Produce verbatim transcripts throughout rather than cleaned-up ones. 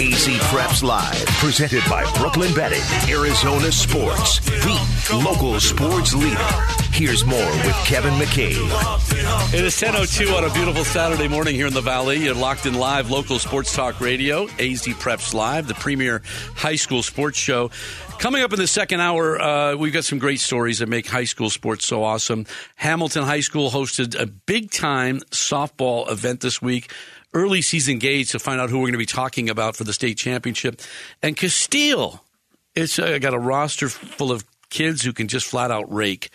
Easy Preps Live, presented by Brooklyn Betting, Arizona Sports, the local sports leader. Here's more with Kevin McCabe. It is ten oh two on a beautiful Saturday morning here in the Valley. You're locked in live local sports talk radio, A Z Preps Live, the premier high school sports show. Coming up in the second hour, uh, we've got some great stories that make high school sports so awesome. Hamilton High School hosted a big-time softball event this week. Early season gauge to find out who we're going to be talking about for the state championship. And Castile, it's uh, got a roster full of kids who can just flat out rake.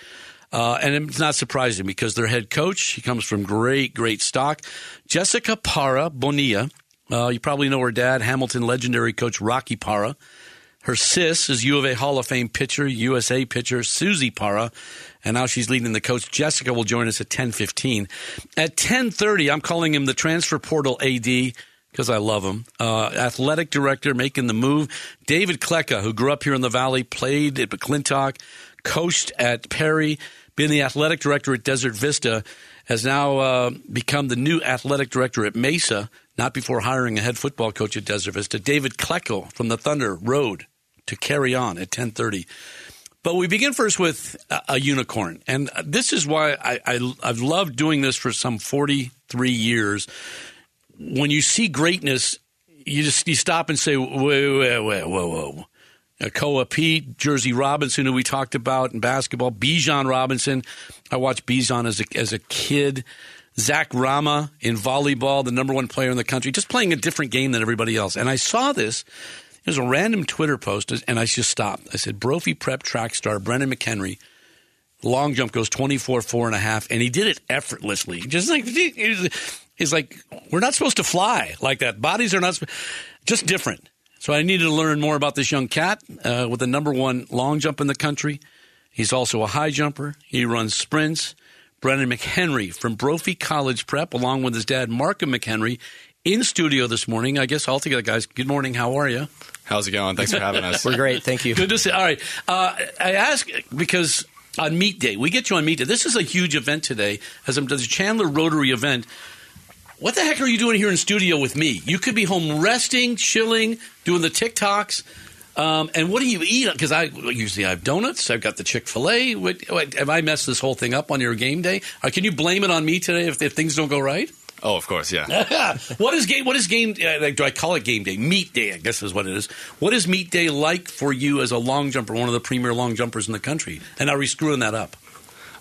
Uh, and it's not surprising because their head coach, she comes from great, great stock, Jessica Parra Bonilla. Uh, you probably know her dad, Hamilton legendary coach Rocky Parra. Her sis is U of A Hall of Fame pitcher, U S A pitcher, Susie Parra, and now she's leading the coach. Jessica will join us at ten fifteen. At ten thirty, I'm calling him the transfer portal A D because I love him. Uh, athletic director making the move. David Klecka, who grew up here in the Valley, played at McClintock, coached at Perry, been the athletic director at Desert Vista, has now uh, become the new athletic director at Mesa, not before hiring a head football coach at Desert Vista. David Klecka from the Thunder Road. To carry on at ten thirty. But we begin first with a, a unicorn. And this is why I, I, I've loved doing this for some forty-three years. When you see greatness, you just you stop and say, whoa, whoa, whoa, whoa. Koa Pete, Jersey Robinson, who we talked about in basketball, Bijan Robinson. I watched Bijan as a, as a kid. Zach Rama in volleyball, the number one player in the country, just playing a different game than everybody else. And I saw this. It was a random Twitter post, and I just stopped. I said, Brophy Prep track star Brennan McHenry, long jump goes twenty-four, four and a half, and he did it effortlessly. Just like, he's like, we're not supposed to fly like that. Bodies are not, just different. So I needed to learn more about this young cat uh, with the number one long jump in the country. He's also a high jumper. He runs sprints. Brennan McHenry from Brophy College Prep, along with his dad, Mark McHenry, in studio this morning. I guess all together, guys. Good morning. How are you? How's it going? Thanks for having us. We're great. Thank you. Good to see you. All right. Uh, I ask because on meet day, we get you on meet day. This is a huge event today. As I'm doing the Chandler Rotary event. What the heck are you doing here in studio with me? You could be home resting, chilling, doing the TikToks. Um, and what do you eat? Because I usually I have donuts. I've got the Chick-fil-A. What, what, have I messed this whole thing up on your game day? Uh, can you blame it on me today if, if things don't go right? Oh, of course, yeah. What is game? What is game? Uh, do I call it game day? Meat day, I guess, is what it is. What is meat day like for you as a long jumper, one of the premier long jumpers in the country? And are we screwing that up?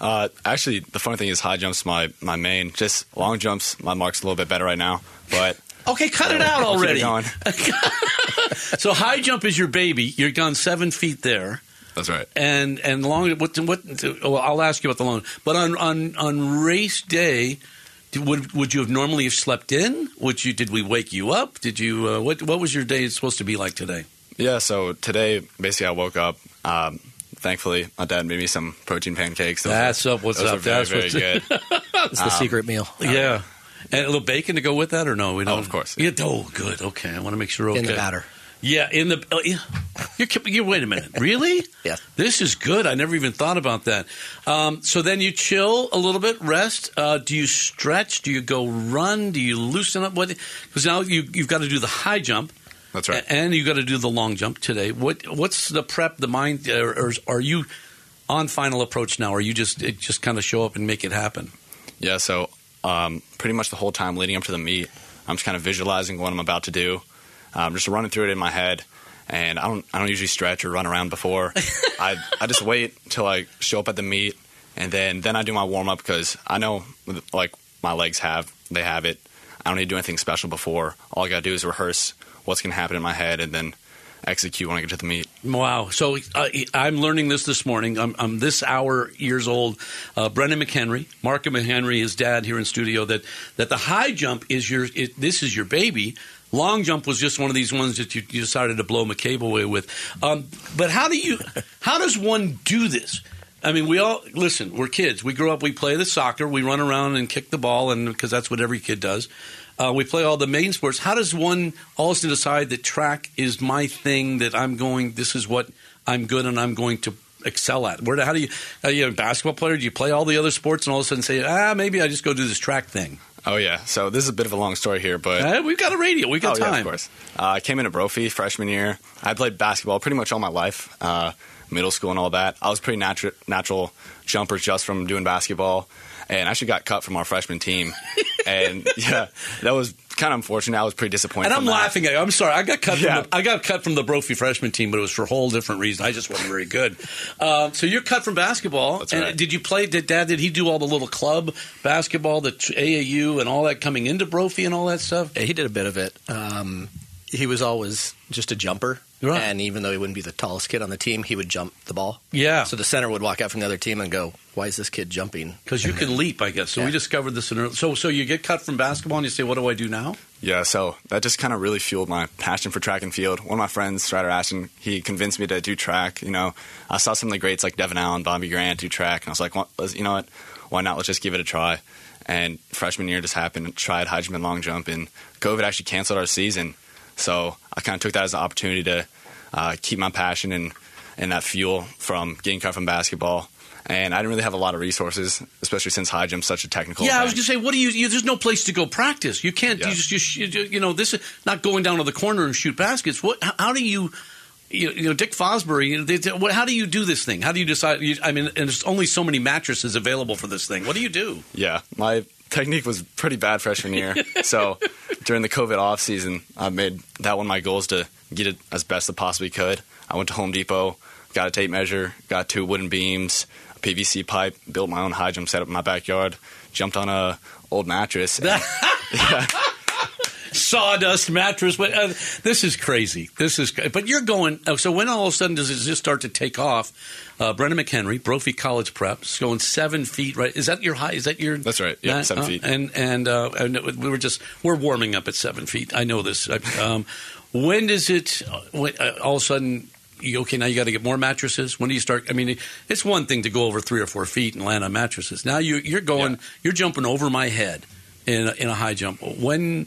Uh, actually, the funny thing is, high jumps my my main. Just long jumps, my mark's a little bit better right now. But okay, cut it out already. I'll keep it going. So high jump is your baby. You're gone seven feet there. That's right. And and long. What? What? Well, I'll ask you about the long. But on on on race day. Would would you have normally have slept in? Would you? Did we wake you up? Did you? Uh, what what was your day supposed to be like today? Yeah, so today basically I woke up. Um, thankfully, my dad made me some protein pancakes. Those That's are, up. What's those up? Are very, That's very what's good. It's the um, secret meal. Yeah, um, and a little bacon to go with that, or no? We don't. Oh, of course. Yeah. yeah. Oh, good. Okay, I want to make sure. Okay. In the batter. Yeah, in the uh, yeah. You're, you're, wait a minute, really? Yeah. This is good. I never even thought about that. Um, so then you chill a little bit, rest. Uh, do you stretch? Do you go run? Do you loosen up? What? Because now you, you've got to do the high jump. That's right. And you've got to do the long jump today. What What's the prep, the mind, or, or are you on final approach now? Or are you just just kind of show up and make it happen? Yeah, so um, pretty much the whole time leading up to the meet, I'm just kind of visualizing what I'm about to do. I'm um, just running through it in my head, and I don't I don't usually stretch or run around before. I I just wait till I show up at the meet, and then, then I do my warm-up because I know, like, my legs have, they have it. I don't need to do anything special before. All I got to do is rehearse what's going to happen in my head and then execute when I get to the meet. Wow. So uh, I'm learning this this morning. I'm, I'm this hour years old. Uh, Brennan McHenry, Mark McHenry, his dad here in studio, that, that the high jump is your – this is your baby – long jump was just one of these ones that you, you decided to blow McCabe away with. Um, but how do you? How does one do this? I mean, we all – listen, we're kids. We grew up, we play the soccer. We run around and kick the ball and because that's what every kid does. Uh, we play all the main sports. How does one all of a sudden decide that track is my thing, that I'm going – this is what I'm good and I'm going to excel at? Where? How do you – are you a basketball player? Do you play all the other sports and all of a sudden say, ah, maybe I just go do this track thing? Oh, yeah. So this is a bit of a long story here, but... Uh, we've got a radio. We've got oh, time. Yeah, of course. Uh, I came into Brophy freshman year. I played basketball pretty much all my life, uh, middle school and all that. I was a pretty natu- natural jumper just from doing basketball, and I actually got cut from our freshman team. And, yeah, that was kind of unfortunate. I was pretty disappointed. And I'm that. laughing at you. I'm sorry. I got cut yeah. from the, I got cut from the Brophy freshman team, but it was for a whole different reason. I just wasn't very good. Uh, so you're cut from basketball. That's and right. Did you play? Did Dad? Did he do all the little club basketball, the A A U, and all that coming into Brophy and all that stuff? Yeah, he did a bit of it. Um, he was always just a jumper. Right. And even though he wouldn't be the tallest kid on the team, he would jump the ball. Yeah. So the center would walk out from the other team and go, why is this kid jumping? Because you can leap, I guess. So yeah. we discovered this in early. So, so you get cut from basketball and you say, what do I do now? Yeah, so that just kind of really fueled my passion for track and field. One of my friends, Strider Ashton, he convinced me to do track. You know, I saw some of the greats like Devin Allen, Bobby Grant do track. And I was like, well, you know what, why not? Let's just give it a try. And freshman year just happened. Tried Heisman long jump, and COVID actually canceled our season. So I kind of took that as an opportunity to uh, keep my passion and, and that fuel from getting cut from basketball. And I didn't really have a lot of resources, especially since high jump's such a technical Yeah, event. I was going to say, what do you, you – there's no place to go practice. You can't yeah. – you just you, you know, this is not going down to the corner and shoot baskets. What? How do you – You know, Dick Fosbury, you know, they, they, what, how do you do this thing? How do you decide? You, I mean, and there's only so many mattresses available for this thing. What do you do? Yeah, my technique was pretty bad freshman year. So during the COVID off season, I made that one of my goals to get it as best I possibly could. I went to Home Depot, got a tape measure, got two wooden beams, a P V C pipe, built my own high jump setup in my backyard, jumped on a old mattress. And, yeah. Sawdust mattress. Uh, this is crazy. This is, but you're going. So when all of a sudden does it just start to take off? Uh, Brennan McHenry, Brophy College Prep, is going seven feet. Right? Is that your high? Is that your? That's right. Yeah, uh, seven uh, feet. And and, uh, and we were just we're warming up at seven feet. I know this. Um, when does it? When, uh, all of a sudden. You, okay, now you got to get more mattresses. When do you start? I mean, it's one thing to go over three or four feet and land on mattresses. Now you you're going. Yeah. You're jumping over my head in in a high jump. When.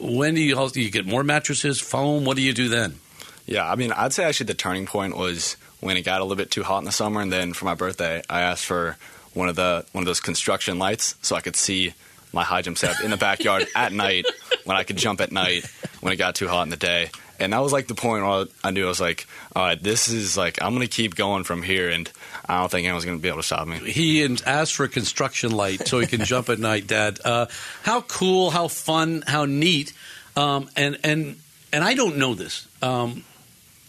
When do you, do you get more mattresses, foam? What do you do then? Yeah, I mean, I'd say actually the turning point was when it got a little bit too hot in the summer, and then for my birthday, I asked for one of the one of those construction lights so I could see my high jump setup in the backyard at night when I could jump at night when it got too hot in the day. And that was like the point where I knew I was like, all right, this is like, I'm going to keep going from here, and I don't think anyone's going to be able to stop me. He asked for a construction light so he can jump at night, Dad. Uh, how cool, how fun, how neat. Um, and, and, and I don't know this. Um,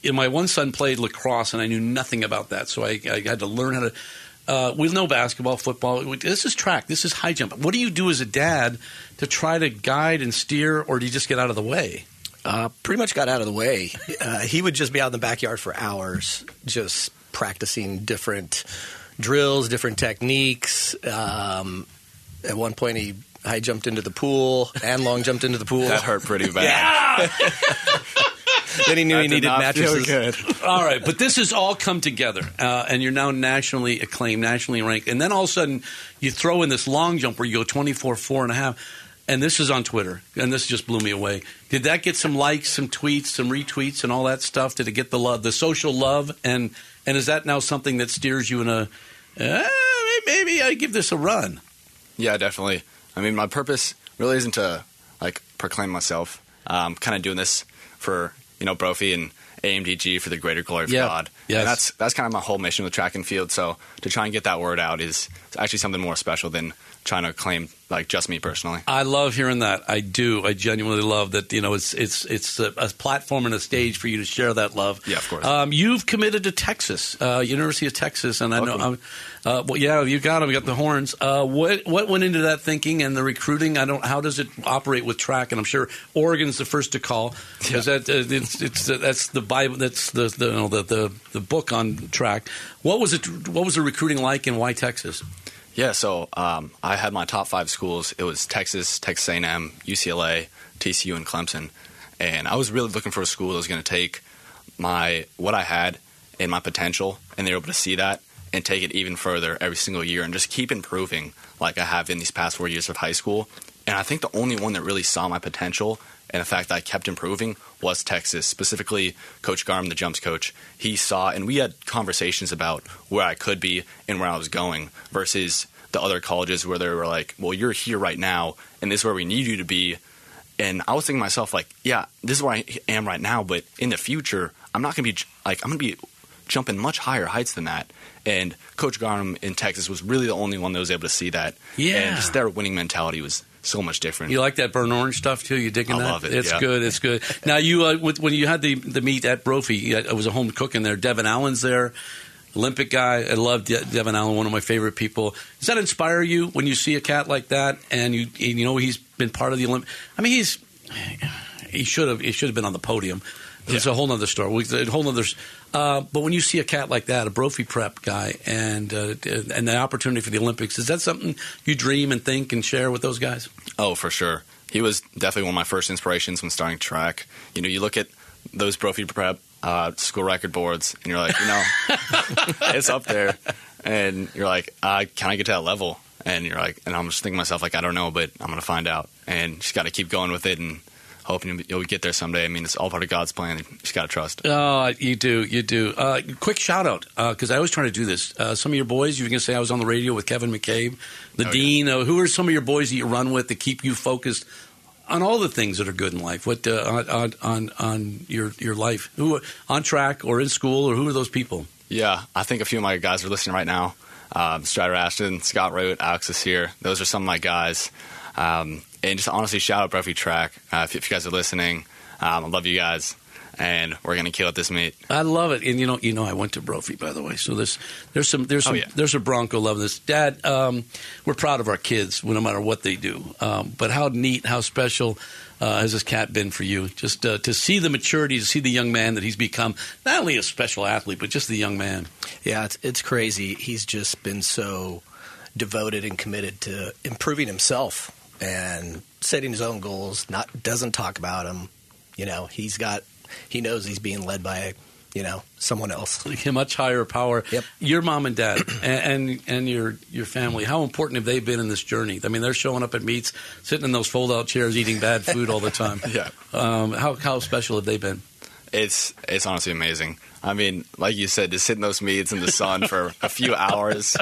you know, my one son played lacrosse, and I knew nothing about that, so I, I had to learn how to uh, – we know basketball, football. This is track. This is high jump. What do you do as a dad to try to guide and steer, or do you just get out of the way? Uh, pretty much got out of the way. Uh, he would just be out in the backyard for hours just practicing different drills, different techniques. Um, at one point, he high jumped into the pool and long jumped into the pool. That hurt pretty bad. Yeah! Then he knew that he needed mattresses. Good. All right, but this has all come together, uh, and you're now nationally acclaimed, nationally ranked. And then all of a sudden, you throw in this long jump where you go twenty-four, four and a half. And this is on Twitter, and this just blew me away. Did that get some likes, some tweets, some retweets, and all that stuff? Did it get the love, the social love? And and is that now something that steers you in a, eh, maybe I give this a run? Yeah, definitely. I mean, my purpose really isn't to, like, proclaim myself. I'm kind of doing this for, you know, Brophy and A M D G for the greater glory of yeah. God. Yes. And that's that's kind of my whole mission with track and field. So to try and get that word out is actually something more special than trying to claim like just me personally. I love hearing that. I do. I genuinely love that. You know, it's it's it's a, a platform and a stage for you to share that love. Yeah, of course. Um, you've committed to Texas, uh, University of Texas, and I Welcome. know. I'm, uh, well, yeah, you got them. You got the horns. Uh, what what went into that thinking and the recruiting? I don't. How does it operate with track? And I'm sure Oregon's the first to call because yeah. that uh, it's, it's uh, that's the Bible. That's the the, you know, the the the book on track. What was it? What was the recruiting like, and why Texas? Yeah, so um, I had my top five schools. It was Texas, Texas A and M, U C L A, T C U, and Clemson. And I was really looking for a school that was going to take my what I had and my potential, and they were able to see that and take it even further every single year and just keep improving like I have in these past four years of high school. And I think the only one that really saw my potential and the fact that I kept improving was Texas, specifically Coach Garnum, the jumps coach. He saw, and we had conversations about where I could be and where I was going versus the other colleges where they were like, well, you're here right now, and this is where we need you to be. And I was thinking to myself, like, yeah, this is where I am right now, but in the future, I'm not going to be like, I'm going to be jumping much higher heights than that. And Coach Garnum in Texas was really the only one that was able to see that. Yeah. And just their winning mentality was so much different. You like that burnt orange stuff, too? You digging I that? I love it, It's yeah. good. It's good. Now, you uh, with, when you had the, the meet at Brophy, it was a home cook in there. Devin Allen's there, Olympic guy. I love De- Devin Allen, one of my favorite people. Does that inspire you when you see a cat like that? And, you and you know, he's been part of the Olympic. I mean, he's he should have he should have been on the podium. Yeah. It's a whole other story. A whole other, uh, but when you see a cat like that, a Brophy prep guy, and uh, and the opportunity for the Olympics, is that something you dream and think and share with those guys? Oh, for sure. He was definitely one of my first inspirations when starting track. You know, you look at those Brophy prep uh, school record boards, and you're like, you know, it's up there. And you're like, uh, can I get to that level? And you're like, and I'm just thinking to myself, like, I don't know, but I'm going to find out. And just got to keep going with it and hoping you'll get there someday. I mean, it's all part of God's plan. You just got to trust. Oh, you do. You do. Uh, quick shout out, because uh, I always try to do this. Uh, some of your boys, you were going to say I was on the radio with Kevin McCabe, the oh, dean. Yeah. Uh, who are some of your boys that you run with to keep you focused on all the things that are good in life, What uh, on, on on your your life? Who on track or in school, or who are those people? Yeah, I think a few of my guys are listening right now. Um, Strider Ashton, Scott Root, Alex is here. Those are some of my guys. Um, and just honestly, shout out Brophy Track. Uh, if, if you guys are listening, um, I love you guys, and we're gonna kill it this meet. I love it, and you know, you know, I went to Brophy, by the way. So there's there's some there's some oh, yeah. there's a Bronco loving this. Dad, um, we're proud of our kids, no matter what they do. Um, but how neat, how special uh, has this cat been for you? Just uh, to see the maturity, to see the young man that he's become. Not only a special athlete, but just the young man. Yeah, it's it's crazy. He's just been so devoted and committed to improving himself and setting his own goals, not doesn't talk about them. You know, he's got he knows he's being led by, you know, someone else. A much higher power. Yep. Your mom and dad and, and and your your family, how important have they been in this journey? I mean, they're showing up at meets, sitting in those fold-out chairs, eating bad food all the time. Yeah. Um, how how special have they been? It's it's honestly amazing. I mean, like you said, just sitting those meets in the sun for a few hours,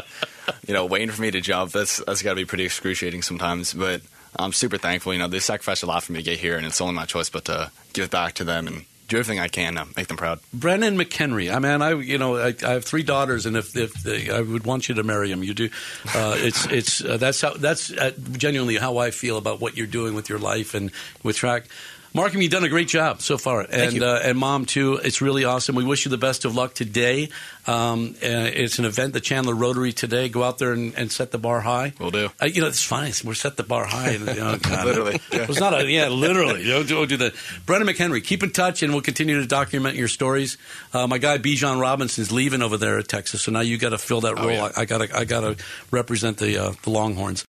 you know, waiting for me to jump. That's that's got to be pretty excruciating sometimes. But I'm super thankful. You know, they sacrificed a lot for me to get here, and it's only my choice but to give it back to them and do everything I can to make them proud. Brennan McHenry. I mean, I you know, I, I have three daughters, and if if they, I would want you to marry them, you do. Uh, it's it's uh, that's how that's uh, genuinely how I feel about what you're doing with your life and with track. Markham, you've done a great job so far, and Thank you. Uh, and Mom too. It's really awesome. We wish you the best of luck today. Um, uh, it's an event, the Chandler Rotary today. Go out there and, and set the bar high. We'll do. Uh, you know, it's fine. We're set the bar high. You know, literally, yeah. It's not a yeah. Literally, don't, don't do that. Brennan McHenry, keep in touch, and we'll continue to document your stories. Uh, my guy Bijan Robinson's leaving over there at Texas, so now you got to fill that role. Oh, yeah. I got to I got to represent the uh, the Longhorns.